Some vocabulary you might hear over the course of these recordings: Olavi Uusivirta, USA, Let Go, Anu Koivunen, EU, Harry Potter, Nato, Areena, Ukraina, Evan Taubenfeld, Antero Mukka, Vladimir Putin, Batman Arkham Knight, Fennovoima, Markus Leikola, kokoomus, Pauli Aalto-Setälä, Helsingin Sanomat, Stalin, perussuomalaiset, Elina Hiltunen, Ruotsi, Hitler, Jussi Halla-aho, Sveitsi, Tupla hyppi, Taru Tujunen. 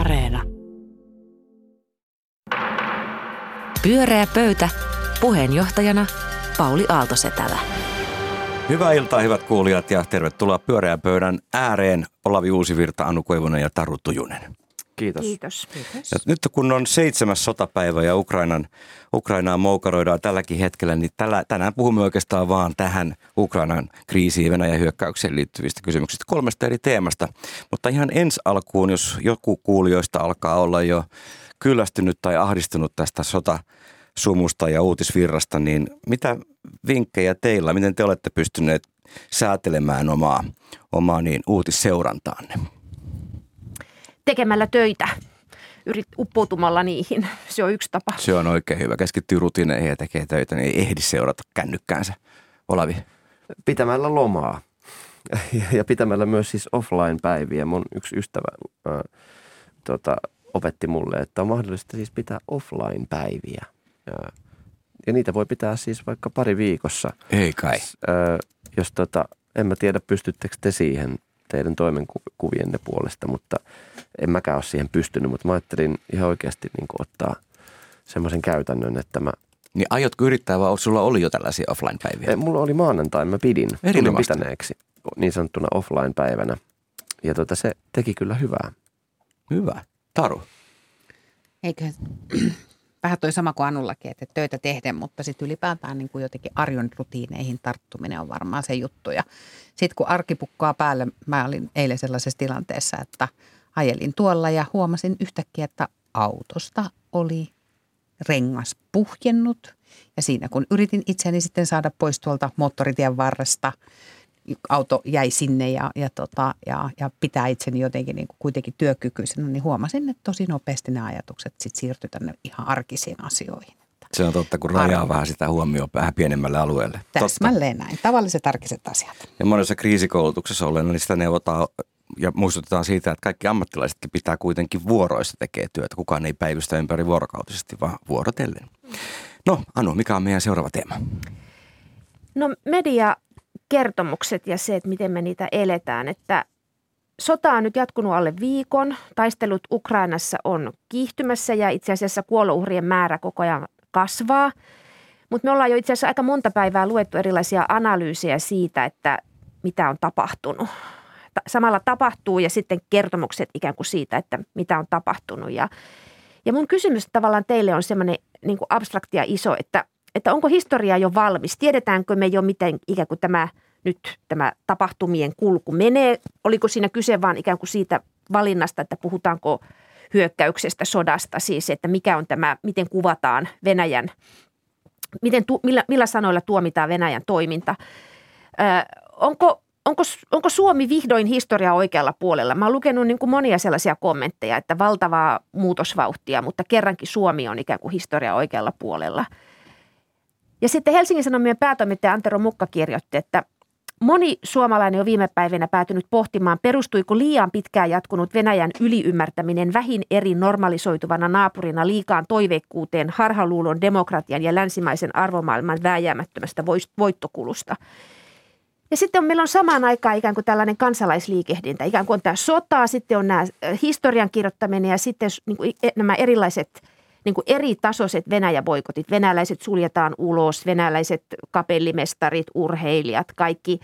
Areena. Pyöreä pöytä. Puheenjohtajana Pauli Aalto-Setälä. Hyvää iltaa, hyvät kuulijat, ja tervetuloa Pyöreän pöydän ääreen. Olavi Uusivirta, Anu Koivunen ja Taru Tujunen. Kiitos. Kiitos. Kiitos. Nyt kun on 7. sotapäivä ja Ukrainaa moukaroidaan tälläkin hetkellä, niin tänään puhumme oikeastaan vaan tähän Ukrainan kriisiin, Venäjän hyökkäykseen liittyvistä kysymyksistä, 3 eri teemasta. Mutta ihan ensi alkuun, jos joku kuulijoista alkaa olla jo kyllästynyt tai ahdistunut tästä sotasumusta ja uutisvirrasta, niin mitä vinkkejä teillä, miten te olette pystyneet säätelemään omaa uutisseurantaanne? Tekemällä töitä, uppoutumalla niihin. Se on yksi tapa. Se on oikein hyvä. Keskittyy rutiineihin ja tekee töitä, niin ei ehdi seurata kännykkäänsä. Olavi? Pitämällä lomaa ja pitämällä myös siis offline-päiviä. Mun yksi ystävä opetti mulle, että on mahdollista siis pitää offline-päiviä. Ja niitä voi pitää siis vaikka pari viikossa. Ei kai. En mä tiedä, pystyttekö te siihen teidän toimenkuvienne puolesta, mutta en mäkään ole siihen pystynyt, mutta mä ajattelin ihan oikeasti niin kuin ottaa semmoisen käytännön, että mä... Niin aiotko yrittää, vai sulla oli jo tällaisia offline-päiviä? Mulla oli maanantain, mä pidin. Tulin pitäneeksi niin sanottuna offline-päivänä. Ja se teki kyllä hyvää. Hyvä. Taru? Eikö vähän toi sama kuin Anullakin, että töitä tehden, mutta sitten ylipäätään niin kuin jotenkin arjon rutiineihin tarttuminen on varmaan se juttu. Ja sitten kun arki pukkaa päälle, mä olin eilen sellaisessa tilanteessa, että ajelin tuolla ja huomasin yhtäkkiä, että autosta oli rengas puhjennut. Ja siinä kun yritin itseäni sitten saada pois tuolta moottoritien varresta, auto jäi sinne ja pitää itseni jotenkin niin kuin kuitenkin työkykyisenä, niin huomasin, että tosi nopeasti ne ajatukset sitten siirtyi tänne ihan arkisiin asioihin. Se on totta, kun rajaa vähän sitä huomioon vähän pienemmälle alueelle. Täsmälleen näin, tavalliset arkiset asiat. Ja monessa kriisikoulutuksessa ollen, niin sitä neuvotaan ja muistutetaan siitä, että kaikki ammattilaisetkin pitää kuitenkin vuoroissa tekee työtä. Kukaan ei päivystä ympäri vuorokautisesti, vaan vuorotellen. No, Anu, mikä on meidän seuraava teema? No, mediakertomukset ja se, että miten me niitä eletään, että sota on nyt jatkunut alle viikon, taistelut Ukrainassa on kiihtymässä ja itse asiassa kuolonuhrien määrä koko ajan kasvaa, mutta me ollaan jo itse asiassa aika monta päivää luettu erilaisia analyysejä siitä, että mitä on tapahtunut. Samalla tapahtuu ja sitten kertomukset ikään kuin siitä, että mitä on tapahtunut ja mun kysymys tavallaan teille on semmoinen niin kuin abstrakti ja iso, että onko historia jo valmis? Tiedetäänkö me jo, miten ikään kuin tämä tapahtumien kulku menee? Oliko siinä kyse vaan ikään kuin siitä valinnasta, että puhutaanko hyökkäyksestä, sodasta siis, että mikä on tämä, miten kuvataan Venäjän, millä sanoilla tuomitaan Venäjän toiminta? Onko Suomi vihdoin historiaa oikealla puolella? Mä oon lukenut niin kuin monia sellaisia kommentteja, että valtavaa muutosvauhtia, mutta kerrankin Suomi on ikään kuin historiaa oikealla puolella. Ja sitten Helsingin Sanomien päätoimittaja Antero Mukka kirjoitti, että moni suomalainen on viime päivinä päätynyt pohtimaan, perustuiko liian pitkään jatkunut Venäjän yliymmärtäminen vähin eri normalisoituvana naapurina liikaan toiveikkuuteen, harhaluulon, demokratian ja länsimaisen arvomaailman vääjäämättömästä voittokulusta. Ja sitten meillä on samaan aikaan ikään kuin tällainen kansalaisliikehdintä, ikään kuin on tämä sota, sitten on nämä historian kirjoittaminen ja sitten niin kuin nämä erilaiset niin kuin eri tasoiset Venäjä-boikotit. Venäläiset suljetaan ulos, venäläiset kapellimestarit, urheilijat, kaikki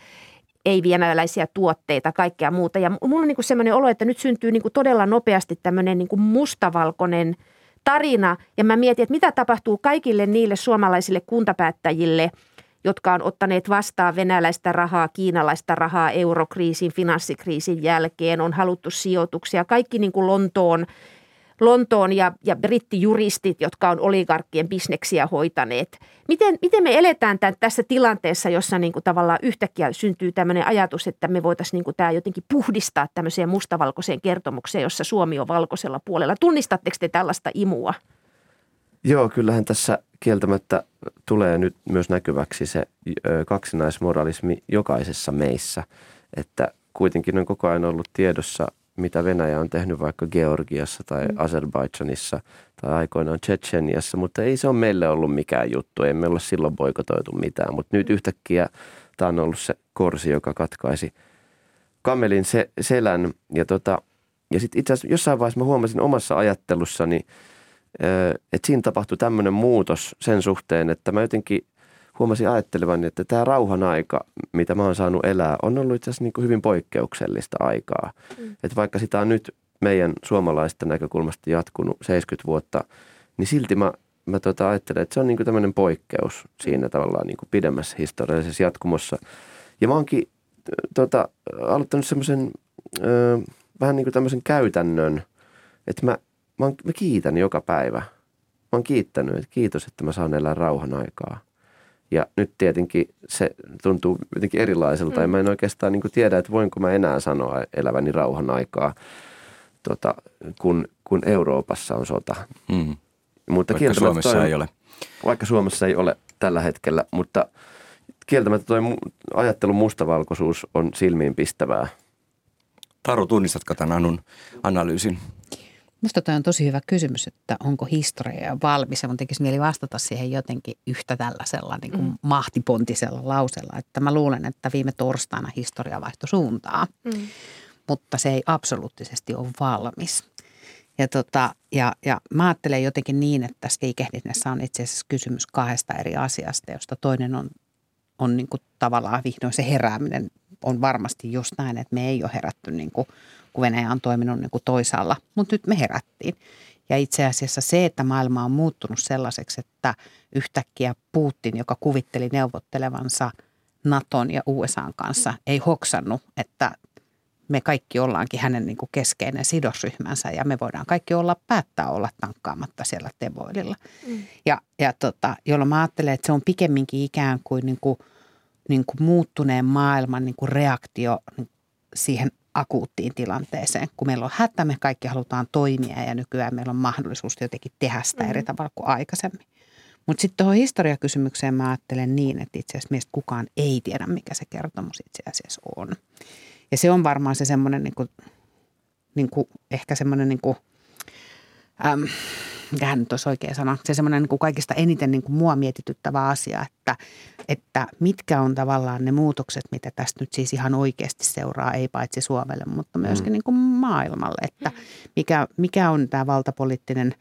ei-venäläisiä tuotteita, kaikkea muuta. Ja mulla on niin kuin sellainen olo, että nyt syntyy niin kuin todella nopeasti tämmöinen niin kuin mustavalkoinen tarina. Ja mä mietin, että mitä tapahtuu kaikille niille suomalaisille kuntapäättäjille, jotka on ottaneet vastaan venäläistä rahaa, kiinalaista rahaa eurokriisin, finanssikriisin jälkeen. On haluttu sijoituksia, kaikki niin kuin Lontoon ja brittijuristit, jotka on oligarkkien bisneksiä hoitaneet. Miten me eletään tässä tilanteessa, jossa niin kuin tavallaan yhtäkkiä syntyy tämmöinen ajatus, että me voitaisiin niin kuin tämä jotenkin puhdistaa tämmöiseen mustavalkoiseen kertomukseen, jossa Suomi on valkoisella puolella. Tunnistatteko te tällaista imua? Joo, kyllähän tässä kieltämättä tulee nyt myös näkyväksi se kaksinaismoralismi jokaisessa meissä, että kuitenkin on koko ajan ollut tiedossa, mitä Venäjä on tehnyt vaikka Georgiassa tai Azerbaidžanissa tai aikoinaan Tšetšeniassa, mutta ei se ole meille ollut mikään juttu. Ei me olla silloin boikotoitu mitään, mutta nyt yhtäkkiä tämä on ollut se korsi, joka katkaisi kamelin selän. Ja Ja sitten itse asiassa jossain vaiheessa mä huomasin omassa ajattelussani, että siinä tapahtui tämmöinen muutos sen suhteen, että mä jotenkin huomasin ajattelevani, että tämä rauhan aika, mitä mä oon saanut elää, on ollut itse asiassa niin kuin hyvin poikkeuksellista aikaa. Mm. Että vaikka sitä on nyt meidän suomalaisten näkökulmasta jatkunut 70 vuotta, niin silti mä ajattelen, että se on niin kuin tämmöinen poikkeus siinä tavallaan niin kuin pidemmässä historiallisessa jatkumossa. Ja mä oonkin aloittanut semmoisen vähän niin kuin tämmöisen käytännön, että mä kiitän joka päivä. Mä oon kiittänyt, että kiitos, että mä saan elää rauhan aikaa. Ja nyt tietenkin se tuntuu jotenkin erilaiselta ja mä en oikeastaan niin kuin tiedä, että voinko mä enää sanoa eläväni rauhan aikaa, kun Euroopassa on sota. Mm. Mutta vaikka Suomessa ei ole. Vaikka Suomessa ei ole tällä hetkellä, mutta kieltämättä toi ajattelun mustavalkoisuus on silmiinpistävää. Taru, tunnistatko tämän Anun analyysin? Musta toi on tosi hyvä kysymys, että onko historia valmis. Ja mun tekisi mieli vastata siihen jotenkin yhtä tällaisella niin kuin mahtipontisella lauseella. Että mä luulen, että viime torstaina historia vaihtoi suuntaa, mutta se ei absoluuttisesti ole valmis. Ja mä ajattelen jotenkin niin, että tässä liikehdinnässä on itse asiassa kysymys kahdesta eri asiasta, josta toinen on niin kuin tavallaan vihdoin se herääminen. On varmasti just näin, että me ei ole herätty niin kuin, kun Venäjä on toiminut niin kuin toisaalla, mutta nyt me herättiin. Ja itse asiassa se, että maailma on muuttunut sellaiseksi, että yhtäkkiä Putin, joka kuvitteli neuvottelevansa Naton ja USA:n kanssa, ei hoksannut, että me kaikki ollaankin hänen niin kuin keskeinen sidosryhmänsä ja me voidaan kaikki päättää olla tankkaamatta siellä tevoililla. Mm. Ja jolloin mä ajattelen, että se on pikemminkin ikään kuin niin kuin muuttuneen maailman niin kuin reaktio siihen akuuttiin tilanteeseen. Kun meillä on hätä, me kaikki halutaan toimia ja nykyään meillä on mahdollisuus jotenkin tehdä sitä eri tavalla kuin aikaisemmin. Mutta sitten tuohon historiakysymykseen mä ajattelen niin, että itse asiassa meistä kukaan ei tiedä, mikä se kertomus itse asiassa on. Ja se on varmaan se semmoinen, mikähän nyt olisi oikea sana, se semmoinen niin kaikista eniten niin kuin mua mietityttävä asia, että mitkä on tavallaan ne muutokset, mitä tästä nyt siis ihan oikeasti seuraa, ei paitsi Suomelle, mutta myöskin niin kuin maailmalle, että mikä on tämä valtapoliittinen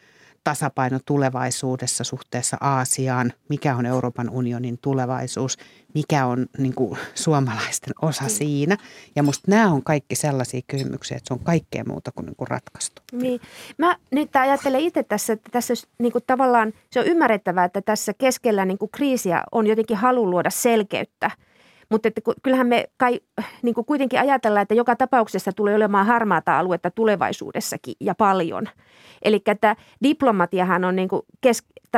tasapaino tulevaisuudessa suhteessa Aasiaan, mikä on Euroopan unionin tulevaisuus, mikä on niin kuin suomalaisten osa siinä. Ja musta nämä on kaikki sellaisia kysymyksiä, että se on kaikkea muuta kuin niin kuin ratkaistu. Niin. Mä nyt ajattelen itse tässä, että tässä niin kuin tavallaan se on ymmärrettävää, että tässä keskellä niin kuin kriisiä on jotenkin halu luoda selkeyttä. Mutta kyllähän me kai niin kuin kuitenkin ajatellaan, että joka tapauksessa tulee olemaan harmaata aluetta tulevaisuudessakin ja paljon. Eli että diplomatiahan on, niin kuin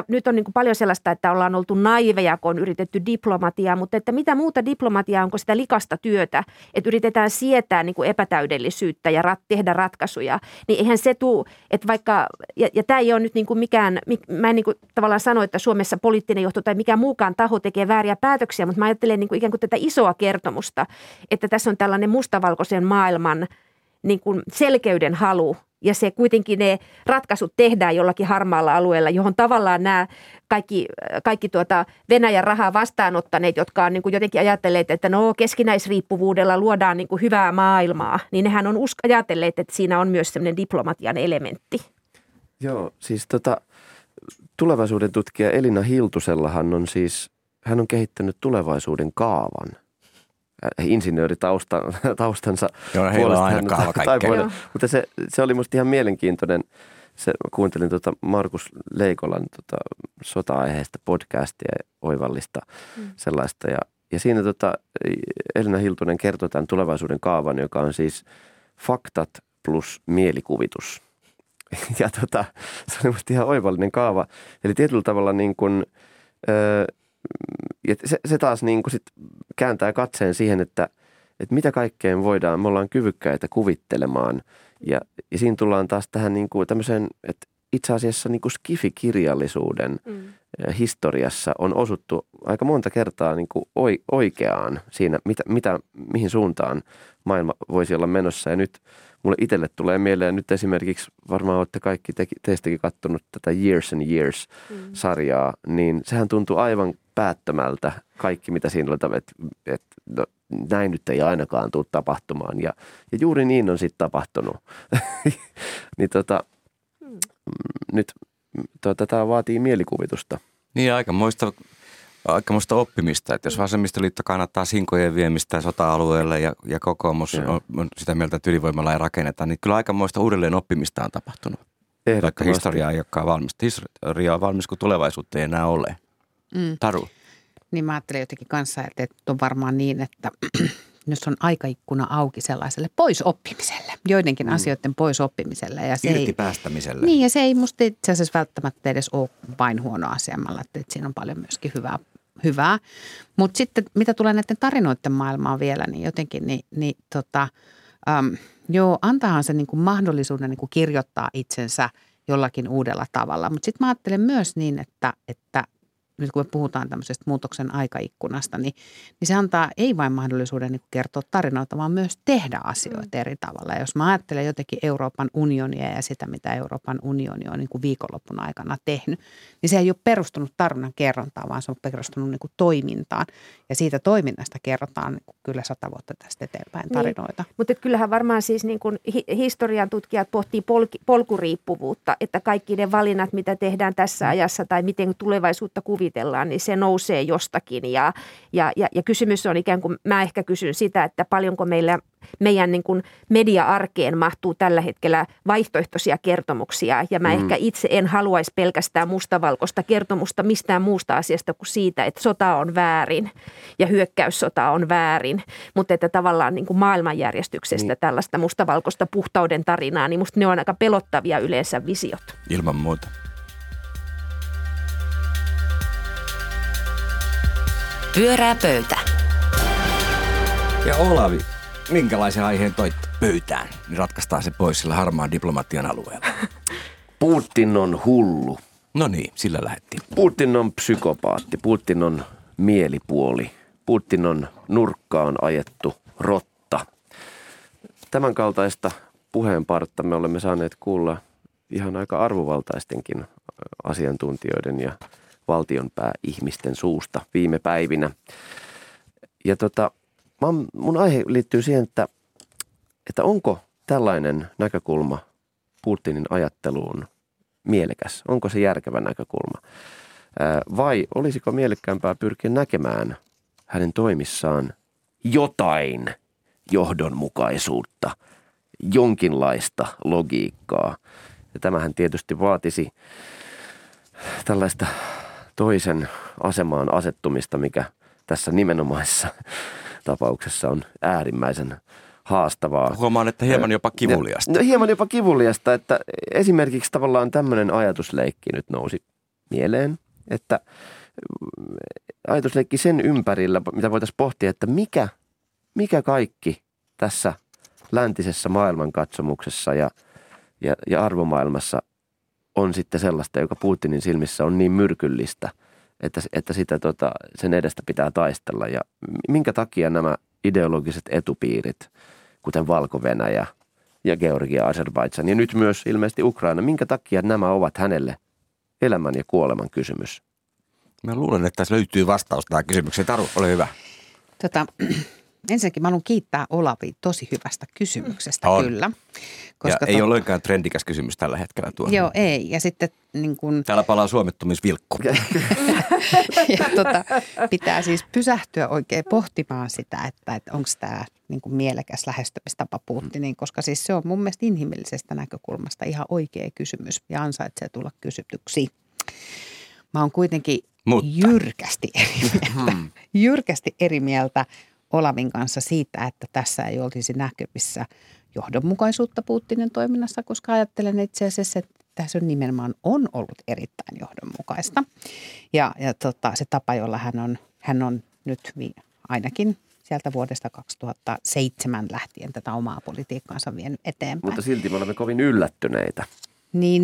nyt on niin kuin paljon sellaista, että ollaan oltu naiveja, kun on yritetty diplomatiaa, mutta että mitä muuta diplomatiaa, onko sitä likasta työtä, että yritetään sietää niin kuin epätäydellisyyttä ja tehdä ratkaisuja, niin eihän se tule, että vaikka, ja tämä ei ole nyt niin kuin mikään, mä en niin kuin tavallaan sano, että Suomessa poliittinen johto tai mikään muukaan taho tekee vääriä päätöksiä, mutta mä ajattelen niin kuin ikään kuin tätä isoa kertomusta, että tässä on tällainen mustavalkoisen maailman niin kuin selkeyden halu. Ja se kuitenkin ne ratkaisut tehdään jollakin harmaalla alueella, johon tavallaan nämä kaikki Venäjän rahaa vastaanottaneet, jotka on niin kuin jotenkin ajatelleet, että no keskinäisriippuvuudella luodaan niin kuin hyvää maailmaa, niin nehän on ajatelleet, että siinä on myös semmoinen diplomatian elementti. Joo, siis tulevaisuuden tutkija Elina Hiltusellahan on siis, hän on kehittänyt tulevaisuuden kaavan. Insinööritaustansa joo, puolesta. Aina kaava, mutta se oli musta ihan mielenkiintoinen. Kuuntelin Markus Leikolan sota-aiheesta podcastia, oivallista sellaista. Ja siinä Elina Hiltunen kertoi tämän tulevaisuuden kaavan, joka on siis faktat plus mielikuvitus. Ja se oli musta ihan oivallinen kaava. Eli tietyllä tavalla niin kuin... Ja se taas niin kuin sit kääntää katseen siihen, että mitä kaikkeen voidaan, me ollaan kyvykkäitä kuvittelemaan. Ja siinä tullaan taas tähän niin kuin tämmöiseen, että itse asiassa niin kuin skifikirjallisuuden historiassa on osuttu aika monta kertaa niin kuin oikeaan siinä, mihin suuntaan maailma voisi olla menossa. Ja nyt mulle itselle tulee mieleen, nyt esimerkiksi varmaan olette kaikki teistäkin katsonut tätä Years and Years-sarjaa, niin sehän tuntuu aivan päättömältä kaikki, mitä siinä oli, että näin nyt ei ainakaan tule tapahtumaan. Ja juuri niin on sitten tapahtunut. Niin tämä vaatii mielikuvitusta. Niin aikamoista oppimista, että jos vasemmistoliitto kannattaa sinkojen viemistä sota-alueelle ja kokoomus on sitä mieltä, että ydinvoimalla ei rakenneta, niin kyllä aikamoista uudelleen oppimista on tapahtunut. Vaikka historia ei olekaan valmis. Historia on valmis, kun tulevaisuutta ei enää ole. Mm. Taru. Niin mä ajattelen jotenkin kanssa, että on varmaan niin, että nyt on aikaikkuna auki sellaiselle poisoppimiselle, joidenkin asioiden poisoppimiselle. Ja se irtipäästämiselle. Niin ja se ei musta itse asiassa välttämättä edes ole vain huono asemalla, että siinä on paljon myöskin hyvää. Mutta sitten mitä tulee näiden tarinoiden maailmaan vielä, niin jotenkin antaahan se niinku mahdollisuuden niinku kirjoittaa itsensä jollakin uudella tavalla. Mutta sitten mä ajattelen myös niin, että nyt kun me puhutaan tämmöisestä muutoksen aikaikkunasta, niin se antaa ei vain mahdollisuuden niin kertoa tarinoita, vaan myös tehdä asioita eri tavalla. Ja jos mä ajattelen jotenkin Euroopan unionia ja sitä, mitä Euroopan unioni on niin kuin viikonloppun aikana tehnyt, niin se ei ole perustunut tarinan kerrontaan, vaan se on perustunut niin kuin toimintaan. Ja siitä toiminnasta kerrotaan niin kuin kyllä 100 vuotta tästä eteenpäin tarinoita. Niin. Mutta kyllähän varmaan siis niin kuin historian tutkijat pohtii polkuriippuvuutta, että kaikki ne valinnat, mitä tehdään tässä ajassa tai miten tulevaisuutta kuvitellaan, niin se nousee jostakin ja kysymys on ikään kuin, mä ehkä kysyn sitä, että paljonko meidän niin kuin media-arkeen mahtuu tällä hetkellä vaihtoehtoisia kertomuksia ja mä ehkä itse en haluaisi pelkästään mustavalkoista kertomusta mistään muusta asiasta kuin siitä, että sota on väärin ja hyökkäyssota on väärin, mutta että tavallaan niin kuin maailmanjärjestyksestä tällaista mustavalkoista puhtauden tarinaa, niin musta ne on aika pelottavia yleensä visiot. Ilman muuta. Pyörää pöytä. Ja Olavi, minkälaisen aiheen toit pöytään? Niin ratkaistaan se pois sillä harmaan diplomatian alueella. Putin on hullu. No niin, sillä lähdettiin. Putin on psykopaatti, Putin on mielipuoli, Putin on nurkkaan ajettu rotta. Tämän kaltaista puheenpartta me olemme saaneet kuulla ihan aika arvovaltaistenkin asiantuntijoiden ja valtionpääihmisten suusta viime päivinä. Ja mun aihe liittyy siihen, että onko tällainen näkökulma Putinin ajatteluun mielekäs? Onko se järkevä näkökulma? Vai olisiko mielekkäämpää pyrkiä näkemään hänen toimissaan jotain johdonmukaisuutta, jonkinlaista logiikkaa? Ja tämähän tietysti vaatisi tällaista toisen asemaan asettumista, mikä tässä nimenomaisessa tapauksessa on äärimmäisen haastavaa. Huomaan, että hieman jopa kivuliasta. No, hieman jopa kivuliasta, että esimerkiksi tavallaan tämmöinen ajatusleikki nyt nousi mieleen, että ajatusleikki sen ympärillä, mitä voitaisiin pohtia, että mikä kaikki tässä läntisessä maailmankatsomuksessa ja arvomaailmassa on sitten sellaista, joka Putinin silmissä on niin myrkyllistä, että sitä sen edestä pitää taistella. Ja minkä takia nämä ideologiset etupiirit, kuten Valko-Venäjä ja Georgia, Azerbaidžan ja nyt myös ilmeisesti Ukraina, minkä takia nämä ovat hänelle elämän ja kuoleman kysymys? Mä luulen, että tässä löytyy vastaus tähän kysymykseen. Taru, ole hyvä. Ensinnäkin mä haluan kiittää Olavi tosi hyvästä kysymyksestä kyllä. Koska ei ole oikein trendikäs kysymys tällä hetkellä tuolla. Joo, ei. Ja sitten niin kun täällä palaa suomettumisvilkku. Ja pitää siis pysähtyä oikein pohtimaan sitä, että onko tämä niin kun mielekäs lähestymistapa Putinin, koska siis se on mun mielestä inhimillisestä näkökulmasta ihan oikea kysymys ja ansaitsee tulla kysytyksi. Mä oon kuitenkin jyrkästi eri mieltä Olavin kanssa siitä, että tässä ei olisi näkyvissä johdonmukaisuutta Putinin toiminnassa, koska ajattelen itse asiassa, että tässä nimenomaan on ollut erittäin johdonmukaista. Ja se tapa, jolla hän on nyt ainakin sieltä vuodesta 2007 lähtien tätä omaa politiikkaansa vienyt eteenpäin. Mutta silti me olemme kovin yllättyneitä. Niin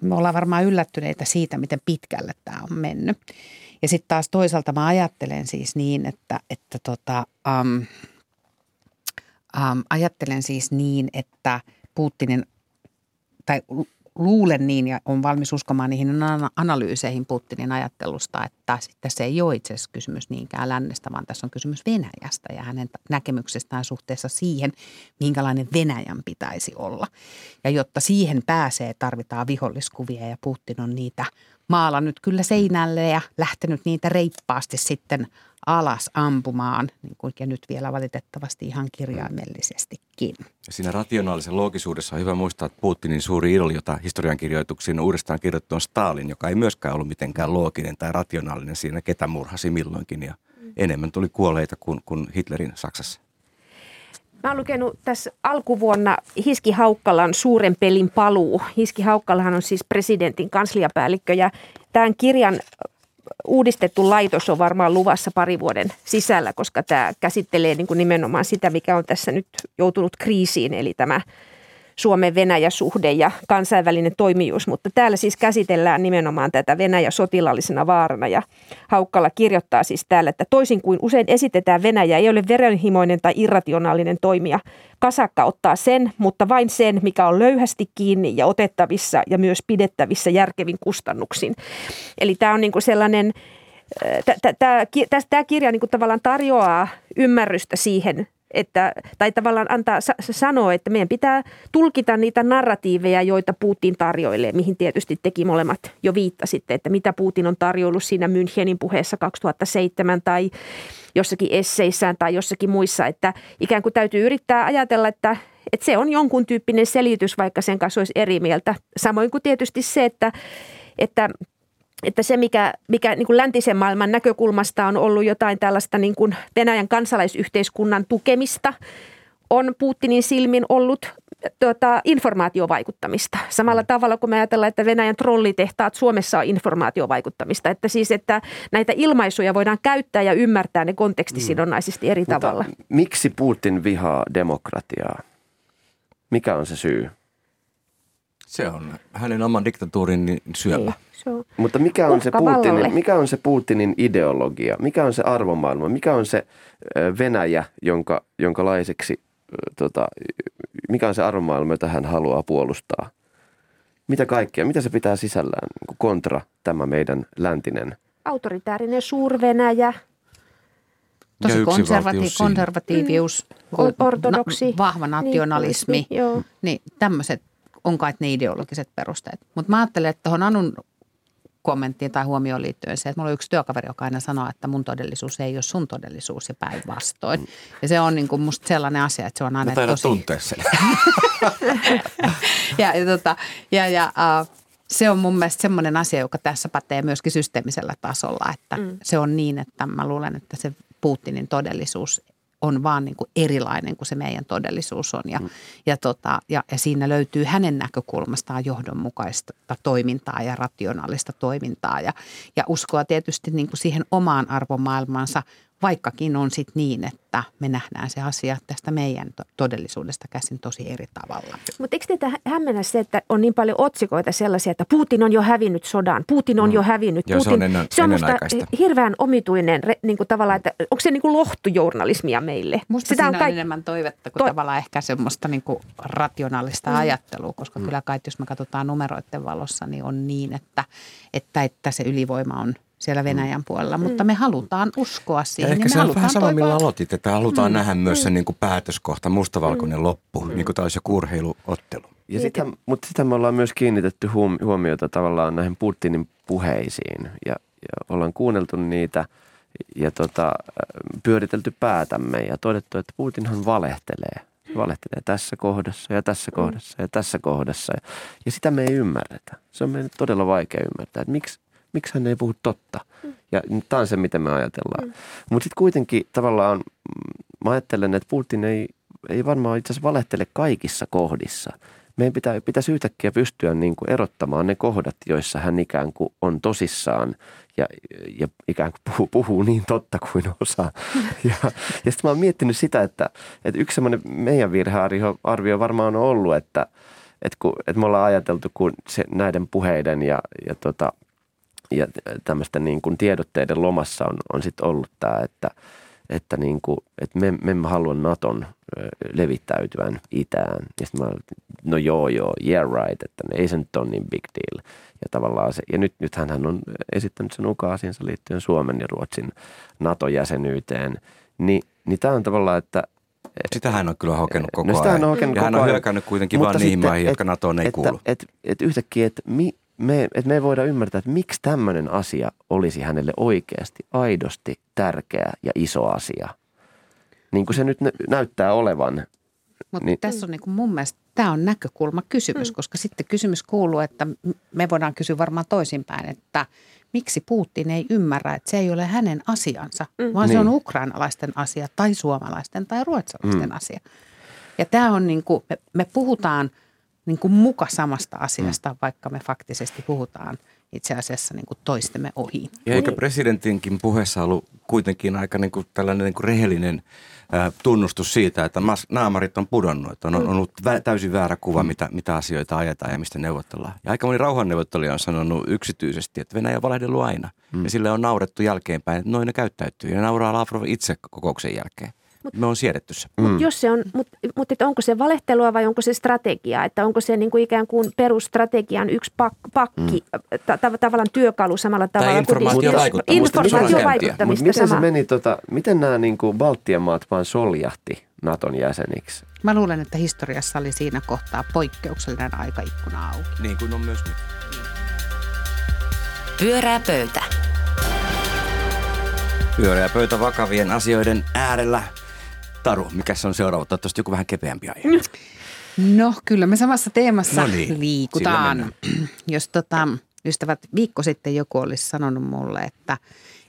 me ollaan varmaan yllättyneitä siitä, miten pitkälle tämä on mennyt. Ja sitten taas toisaalta mä ajattelen siis niin, että Putinin tai luulen niin ja on valmis uskomaan niihin analyyseihin Putinin ajattelusta, että sitten se ei ole itse asiassa kysymys niinkään lännestä, vaan tässä on kysymys Venäjästä ja hänen näkemyksestään suhteessa siihen, minkälainen Venäjän pitäisi olla. Ja jotta siihen pääsee, tarvitaan viholliskuvia ja Putin on niitä maalannut kyllä seinälle ja lähtenyt niitä reippaasti sitten alas ampumaan, niin kuin ja nyt vielä valitettavasti ihan kirjaimellisestikin. Siinä rationaalisen loogisuudessa on hyvä muistaa, että Putinin suuri idoli, jota historiankirjoituksiin uudestaan kirjoittu, on Stalin, joka ei myöskään ollut mitenkään looginen tai rationaalinen siinä, ketä murhasi milloinkin ja enemmän tuli kuolleita kuin Hitlerin Saksassa. Mä oon lukenut tässä alkuvuonna Hiski Haukkalan Suuren pelin paluu. Hiski Haukkalahan on siis presidentin kansliapäällikkö ja tämän kirjan uudistettu laitos on varmaan luvassa pari vuoden sisällä, koska tämä käsittelee niin kuin nimenomaan sitä, mikä on tässä nyt joutunut kriisiin, eli tämä Suomen-Venäjä-suhde ja kansainvälinen toimijuus. Mutta täällä siis käsitellään nimenomaan tätä Venäjä sotilaallisena vaarana ja Haukkala kirjoittaa siis täällä, että toisin kuin usein esitetään, Venäjä ei ole verenhimoinen tai irrationaalinen toimija. Kasakka ottaa sen, mutta vain sen, mikä on löyhästi kiinni ja otettavissa ja myös pidettävissä järkevin kustannuksin. Eli tämä on niin kuin sellainen, tämä kirja niin kuin tavallaan tarjoaa ymmärrystä siihen, että, tai tavallaan antaa sanoa, että meidän pitää tulkita niitä narratiiveja, joita Putin tarjoilee, mihin tietysti teki molemmat jo viittasitte, että mitä Putin on tarjoillut siinä Münchenin puheessa 2007 tai jossakin esseissään tai jossakin muissa, että ikään kuin täytyy yrittää ajatella, että se on jonkun tyyppinen selitys, vaikka sen kanssa olisi eri mieltä. Samoin kuin tietysti se, että se, mikä niin kuin läntisen maailman näkökulmasta on ollut jotain tällaista niin kuin Venäjän kansalaisyhteiskunnan tukemista, on Putinin silmin ollut informaatiovaikuttamista. Samalla tavalla kuin me ajatellaan, että Venäjän trollitehtaat Suomessa on informaatiovaikuttamista. Että siis, että näitä ilmaisuja voidaan käyttää ja ymmärtää ne kontekstisidonnaisesti eri tavalla. Miksi Putin vihaa demokratiaa? Mikä on se syy? Se on hänen oman diktatuurin syöpä. Mutta mikä on se Putinin ideologia? Mikä on se arvomaailma? Mikä on se Venäjä, jonkalaiseksi, mikä on se arvomaailma, jota hän haluaa puolustaa? Mitä kaikkea? Mitä se pitää sisällään kontra tämä meidän läntinen? Autoritäärinen Suur-Venäjä. Tosi konservatiivius, ortodoksi, vahva nationalismi, niin tämmöiset on kai ne ideologiset perusteet. Mutta mä ajattelen, että tuohon Anun kommenttiin tai huomioon liittyen se, että mulla on yksi työkaveri, joka aina sanoo, että mun todellisuus ei ole sun todellisuus ja päinvastoin. Ja se on niin kuin musta sellainen asia, että se on aina tosi... tuntea sen. Se on mun mielestä semmoinen asia, joka tässä pätee myöskin systeemisellä tasolla, että se on niin, että mä luulen, että se Putinin todellisuus on vaan niin kuin erilainen kuin se meidän todellisuus on. Ja siinä löytyy hänen näkökulmastaan johdonmukaista toimintaa ja rationaalista toimintaa. Ja uskoa tietysti niin kuin siihen omaan arvomaailmansa, vaikkakin on sitten niin, että me nähdään se asia tästä meidän todellisuudesta käsin tosi eri tavalla. Mutta eikö teitä hämmennä se, että on niin paljon otsikoita sellaisia, että Putin on jo hävinnyt sodan, Putin on jo hävinnyt. Putin, se on musta hirveän omituinen niin kuin tavallaan, että onko se niin kuin lohtujournalismia meille? Musta sitä on enemmän toivetta kuin tavallaan ehkä semmoista niin kuin rationaalista ajattelua, koska kyllä kai, jos me katsotaan numeroiden valossa, niin on niin, että se ylivoima on siellä Venäjän puolella, mutta me halutaan uskoa siihen. Ja ehkä niin se on vähän sama, millä aloitit, että halutaan nähdä myös se niin kuin päätöskohta, mustavalkoinen loppu, niin kuin taisi joku urheiluottelu. Mutta sitä me ollaan myös kiinnitetty huomiota tavallaan näihin Putinin puheisiin ja ollaan kuunneltu niitä ja pyöritelty päätämme ja todettu, että Putinhan valehtelee. Valehtelee tässä kohdassa ja tässä kohdassa ja tässä kohdassa ja sitä me ei ymmärretä. Se on meille todella vaikea ymmärtää, että miksi hän ei puhu totta? Ja tämä on se, mitä me ajatellaan. Mutta sitten kuitenkin tavallaan mä ajattelen, että Putin ei varmaan itse asiassa valehtele kaikissa kohdissa. Meidän pitäisi yhtäkkiä pystyä niin kuin erottamaan ne kohdat, joissa hän ikään kuin on tosissaan ja ikään kuin puhuu niin totta kuin osaa. Ja sitten mä oon miettinyt sitä, että yksi semmoinen meidän virhearvio varmaan on ollut, että me ollaan ajateltu kun näiden puheiden ja tämmöisten niin kuin tiedotteiden lomassa on sitten ollut tämä, että että, niin kuin, että me emme halua Naton levittäytyvän itään. Ja sitten mä, no joo, yeah right, että ei se nyt ole niin big deal. Ja tavallaan se, ja nythän hän on esittänyt sen ukaasinsa liittyen Suomen ja Ruotsin NATO-jäsenyyteen. Niin tämä on tavallaan, että... Sitä hän on kyllä hokenut koko ajan. Hän on hyökännyt kuitenkin mutta vaan niihin maihin, jotka NATOon ei kuulu. Että yhtäkkiä, että me ei voida ymmärtää, että miksi tämmöinen asia olisi hänelle oikeasti, aidosti tärkeä ja iso asia. Niin kuin se nyt näyttää olevan. Mutta niin. Tässä on niin kuin mun mielestä, tämä on näkökulmakysymys, koska sitten kysymys kuuluu, että me voidaan kysyä varmaan toisinpäin, että miksi Putin ei ymmärrä, että se ei ole hänen asiansa, vaan niin. Se on ukrainalaisten asia tai suomalaisten tai ruotsalaisten asia. Ja tämä on niin kuin, me puhutaan niin kuin muka samasta asiasta, vaikka me faktisesti puhutaan itse asiassa niin kuin toistemme ohi. Ja eikä presidentinkin puheessa ollut kuitenkin aika niin kuin tällainen niin kuin rehellinen tunnustus siitä, että naamarit on pudonnut. On ollut täysin väärä kuva, mitä asioita ajetaan ja mistä neuvotellaan. Ja aika moni rauhanneuvottelija on sanonut yksityisesti, että Venäjä on valehdellut aina. Ja sille on naurettu jälkeenpäin, että noin ne käyttäytyy. Ja ne nauraa Lavrov itse kokouksen jälkeen. Me on siedetty se. Mutta onko se valehtelua vai onko se strategiaa? Että onko se niin kuin ikään kuin perusstrategian yksi pakki, tavallaan työkalu samalla tavalla? Tai informaatiovaikuttamista. Miten se meni, miten nämä niin kuin Baltian maat vaan soljahti Naton jäseniksi? Mä luulen, että historiassa oli siinä kohtaa poikkeuksellinen aikaikkuna auki. Niin kuin on myös nyt. Pyörää pöytä. Pyöreä pöytä vakavien asioiden äärellä. Taru, mikä se on seuraava? Toivottavasti joku vähän kepeämpi aihe. No kyllä, me samassa teemassa liikutaan. Jos ystävät, viikko sitten joku olisi sanonut mulle, että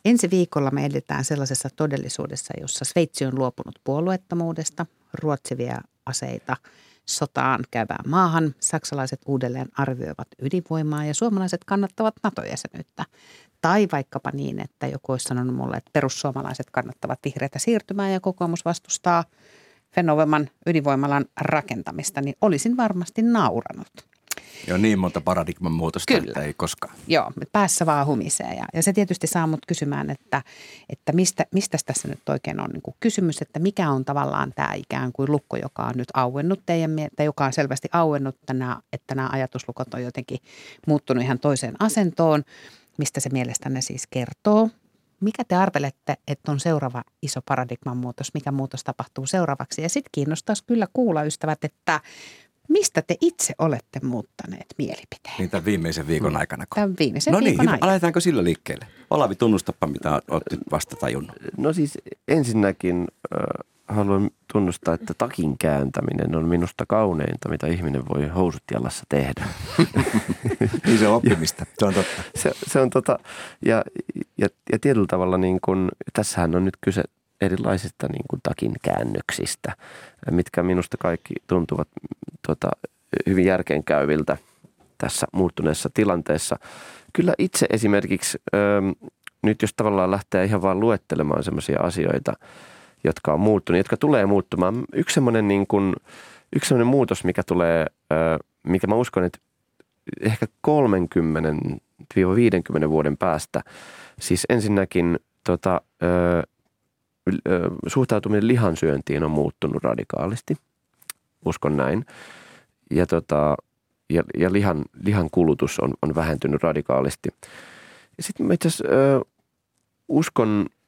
ensi viikolla me edetään sellaisessa todellisuudessa, jossa Sveitsi on luopunut puolueettomuudesta, Ruotsi vie aseita sotaan käyvään maahan, saksalaiset uudelleen arvioivat ydinvoimaa ja suomalaiset kannattavat NATO-jäsenyyttä. Tai vaikkapa niin, että joku olisi sanonut mulle, että perussuomalaiset kannattavat vihreätä siirtymää ja kokoomus vastustaa Fennovoiman ydinvoimalan rakentamista, niin olisin varmasti nauranut. Joo, niin monta paradigman muutosta, että ei koskaan. Joo, päässä vaan humisee ja se tietysti saa mut kysymään, että mistä tässä nyt oikein on niin kuin kysymys, että mikä on tavallaan tämä ikään kuin lukko, joka on nyt auennut teidän, tai joka on selvästi auennut, että nämä ajatuslukot on jotenkin muuttunut ihan toiseen asentoon. Mistä se mielestänne siis kertoo? Mikä te arvelette, että on seuraava iso paradigman muutos? Mikä muutos tapahtuu seuraavaksi? Ja sitten kiinnostaisi kyllä kuulla, ystävät, että mistä te itse olette muuttaneet mielipiteen? Niin tämän viimeisen viikon aikana. Tämän viimeisen viikon aikana. Aletaanko sillä liikkeelle? Olavi, tunnustapa, mitä olet nyt vasta tajunnut. No siis ensinnäkin haluan tunnustaa, että takin kääntäminen on minusta kauneinta, mitä ihminen voi housut jalassa tehdä. Niin se on oppimista. Se on totta. Se on totta. Ja tietyllä tavalla niin kuin, tässähän on nyt kyse erilaisista niin kuin takin käännöksistä, mitkä minusta kaikki tuntuvat hyvin järkeenkäyviltä tässä muuttuneessa tilanteessa. Kyllä itse esimerkiksi nyt jos tavallaan lähtee ihan vaan luettelemaan semmoisia asioita, jotka on muuttunut, jotka tulee muuttumaan. Yksi semmoinen muutos, mikä tulee, mikä mä uskon, että ehkä 30-50 vuoden päästä, siis ensinnäkin suhtautuminen lihansyöntiin on muuttunut radikaalisti, uskon näin, ja lihan kulutus on vähentynyt radikaalisti. Sitten mä itse asiassa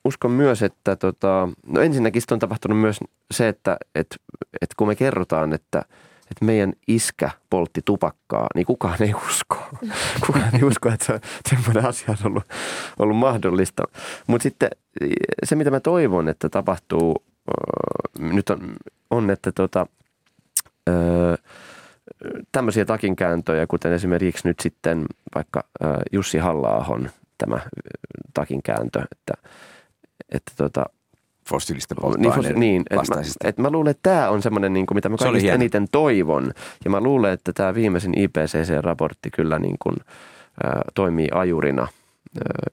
uskon myös, että no ensinnäkin on tapahtunut myös se, että kun me kerrotaan, että meidän iskä poltti tupakkaa, niin kukaan ei usko. Kukaan ei usko, että semmoinen asia on ollut mahdollista. Mutta sitten se, mitä mä toivon, että tapahtuu nyt on että tämmöisiä takinkääntöjä, kuten esimerkiksi nyt sitten vaikka Jussi Halla-ahon tämä takinkääntö, että fossiilisten polttoaineiden vastaisista. Mä luulen, että tämä on semmoinen, niin kuin, mitä mä kaikista eniten toivon. Ja mä luulen, että tämä viimeisin IPCC-raportti kyllä niin kuin, toimii ajurina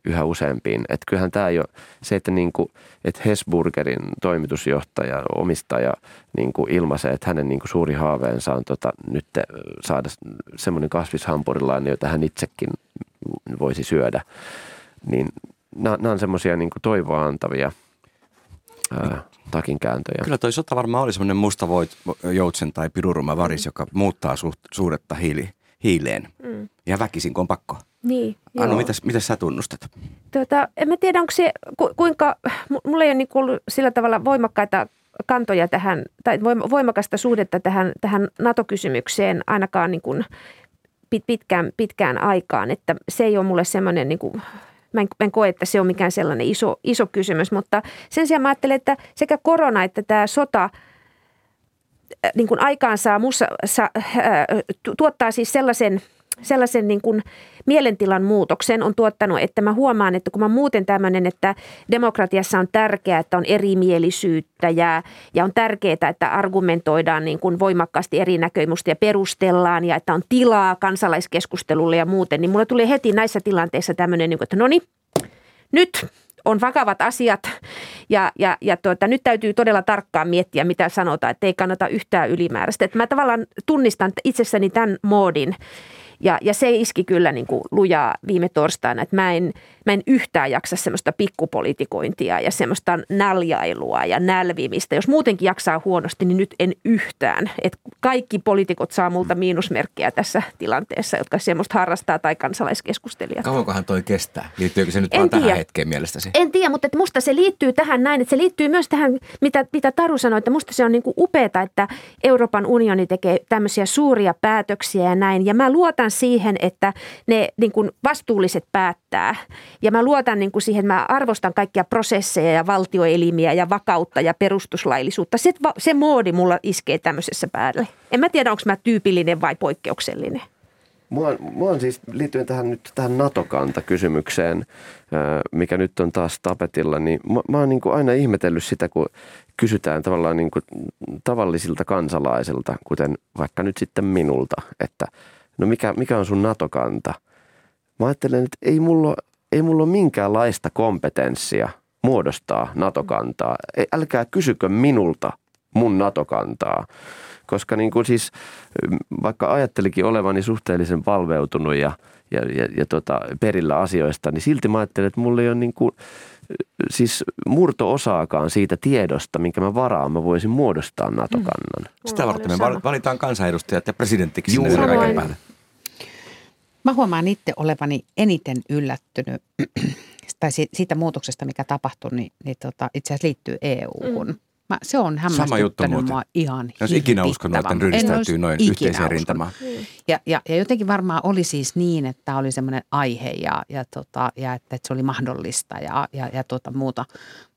yhä useampiin. Että kyllähän tämä jo se, että, niin kuin, että Hesburgerin toimitusjohtaja, omistaja niin kuin ilmaisee, että hänen niin kuin suuri haaveensa on nyt saada semmoinen kasvishampurilainen, jota hän itsekin voisi syödä, niin nämä on semmoisia niin kuin toivoa antavia. takinkääntöjä. Kyllä toi sota varmaan oli semmoinen musta joutsen tai piruruma varis, joka muuttaa suhdetta hiileen. Mm. Ja väkisin, kun on pakko. Niin, Anu, mitäs sä tunnustat? En mä tiedä, onko se, kuinka, mulla ei ole niinku ollut sillä tavalla voimakkaita kantoja tähän, tai voimakasta suhdetta tähän NATO-kysymykseen ainakaan niin kuin pitkään aikaan, että se ei ole mulle semmoinen, niin kuin, mä en koe, että se on mikään sellainen iso kysymys, mutta sen sijaan mä ajattelen, että sekä korona että tämä sota niin kuin aikaansaa tuottaa siis sellaisen niin kuin mielentilan muutoksen on tuottanut, että mä huomaan, että kun mä muuten tämmöinen, että demokratiassa on tärkeää, että on erimielisyyttä ja on tärkeää, että argumentoidaan niin kuin voimakkaasti eri näkömusta ja perustellaan ja että on tilaa kansalaiskeskustelulle ja muuten, niin mulla tulee heti näissä tilanteissa tämmöinen, että no niin, nyt on vakavat asiat ja nyt täytyy todella tarkkaan miettiä, mitä sanotaan, että ei kannata yhtään ylimääräistä. Että mä tavallaan tunnistan itsessäni tämän moodin. Ja se iski kyllä niin kuin lujaa viime torstaina, että mä en yhtään jaksa semmoista pikkupolitikointia ja semmoista näljailua ja nälvimistä. Jos muutenkin jaksaa huonosti, niin nyt en yhtään. Et kaikki poliitikot saa multa miinusmerkkejä tässä tilanteessa, jotka semmoista harrastaa tai kansalaiskeskustelijat. Kauankohan toi kestää? Liittyykö se nyt vaan tähän hetkeen mielestäsi? En tiedä, mutta musta se liittyy tähän näin, että se liittyy myös tähän, mitä Taru sanoi, että musta se on niin kuin upeata, että Euroopan unioni tekee tämmöisiä suuria päätöksiä ja näin. Ja mä luotan siihen, että ne niin kuin vastuulliset päättää. Ja mä luotan niin kuin siihen, mä arvostan kaikkia prosesseja ja valtioelimiä ja vakautta ja perustuslaillisuutta. Se moodi mulla iskee tämmöisessä päälle. En mä tiedä, onko mä tyypillinen vai poikkeuksellinen. Mua on siis liittyen tähän NATO-kanta-kysymykseen, mikä nyt on taas tapetilla, niin mä oon niin kuin aina ihmetellyt sitä, kun kysytään tavallaan niin kuin tavallisilta kansalaisilta, kuten vaikka nyt sitten minulta, että no mikä on sun NATO-kanta? Mä ajattelen, että ei mulla ole minkäänlaista kompetenssia muodostaa NATO-kantaa. Älkää kysykö minulta mun NATO-kantaa, koska niin kuin siis, vaikka ajattelikin olevani suhteellisen valveutunut ja perillä asioista, niin silti mä ajattelen, että mulla ei ole niin kuin, siis murto-osaakaan siitä tiedosta, minkä mä varaan, mä voisin muodostaa NATO-kannan. Sitä varten me valitaan kansanedustajat ja presidenttikin sinne kaiken päälle. Mä huomaan itse olevani eniten yllättynyt tai siitä muutoksesta, mikä tapahtui, niin itse asiassa liittyy EU-hun. Se on hämmästyttänyt mua ihan hirvittävän. En olisi ikinä uskonut, että ne ryhdistäytyy noin yhteiseen rintamaan. Ja jotenkin varmaan oli siis niin, että tämä oli semmoinen aihe ja että se oli mahdollista ja muuta.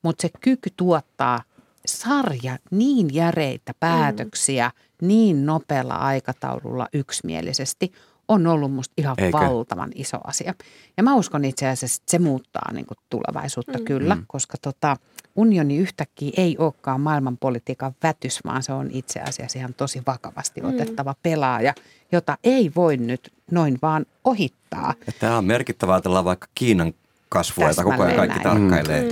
Mutta se kyky tuottaa sarja niin järeitä päätöksiä niin nopealla aikataululla yksimielisesti on ollut musta ihan valtavan iso asia. Ja mä uskon itse asiassa, että se muuttaa niin kuin tulevaisuutta kyllä, koska unioni yhtäkkiä ei olekaan maailmanpolitiikan vätys, vaan se on itse asiassa ihan tosi vakavasti otettava pelaaja, jota ei voi nyt noin vaan ohittaa. Tämä on merkittävää, ajatellaan vaikka Kiinan kasvua, jota koko ajan kaikki tarkkailee,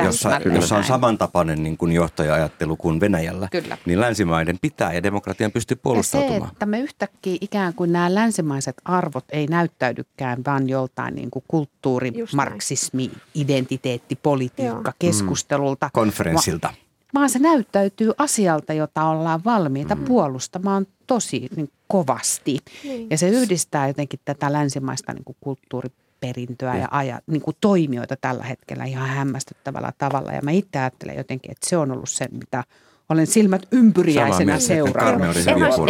jossa on samantapainen niin kuin johtaja-ajattelu kuin Venäjällä. Kyllä. Niin länsimaiden pitää ja demokratian pystyy puolustautumaan. Ja se, että me yhtäkkiä ikään kuin nämä länsimaiset arvot ei näyttäydykään, vaan joltain niin kuin kulttuuri, marksismi, identiteetti, politiikka, keskustelulta. Konferenssilta. Vaan se näyttäytyy asialta, jota ollaan valmiita puolustamaan tosi niin kovasti. Niin. Ja se yhdistää jotenkin tätä länsimaista niin kuin kulttuuriperintöä ja niin kuin toimijoita tällä hetkellä ihan hämmästyttävällä tavalla. Ja mä itse ajattelen jotenkin, että se on ollut se, mitä olen silmät ympyriäisenä seurannut.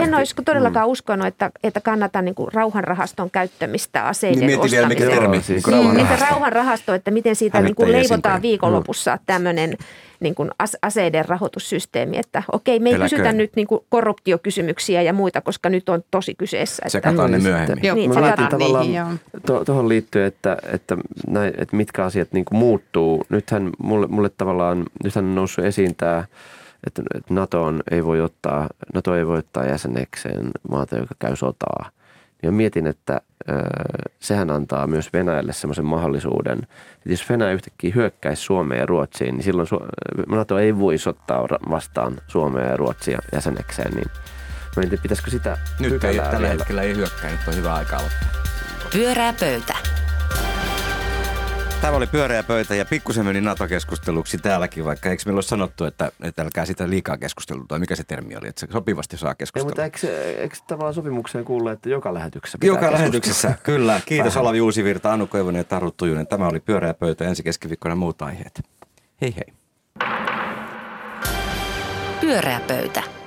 En olisi todellakaan uskonut, että kannatan niin kuin rauhanrahaston käyttämistä aseiden ostamiseen. Mietin vielä, mikä termi. Rauhanrahasto, että miten siitä niin kuin leivotaan viikonlopussa tämmöinen niin kuin aseiden rahoitussysteemi, että okei, me ei kysytä nyt niin kuin korruptiokysymyksiä ja muita, koska nyt on tosi kyseessä. Se katsotaan ne myöhemmin. Mä mietin tavallaan tuohon liittyen, että mitkä asiat niin kuin muuttuu. Nythän mulle tavallaan, nythän on noussut esiin tämä, että NATO ei voi ottaa jäsenekseen maata, joka käy sotaa. Ja mietin, että sehän antaa myös Venäjälle semmoisen mahdollisuuden, että jos Venäjä yhtäkkiä hyökkäisi Suomeen ja Ruotsiin, niin silloin NATO ei voisi ottaa vastaan Suomea ja Ruotsia jäsenekseen. Niin mä en tiedä, pitäisikö sitä nyt ei tällä hetkellä ei hyökkää, nyt on hyvä aika aloittaa. Pyörää pöytä. Tämä oli pyöreä pöytä ja pikkusen meni NATO-keskusteluksi täälläkin, vaikka eikö meillä ole sanottu, että älkää sitä liikaa keskustelua, tai mikä se termi oli, että se sopivasti saa keskustella. Ei, mutta eikö tavallaan sopimukseen kuulu, että joka lähetyksessä pitää keskustella? Joka lähetyksessä, kyllä. Kiitos Olavi Uusivirta, Anu Koivunen ja Taru Tujunen. Tämä oli pyöreä pöytä, ensi keskiviikkona muut aiheet. Hei hei. Pyöreä pöytä.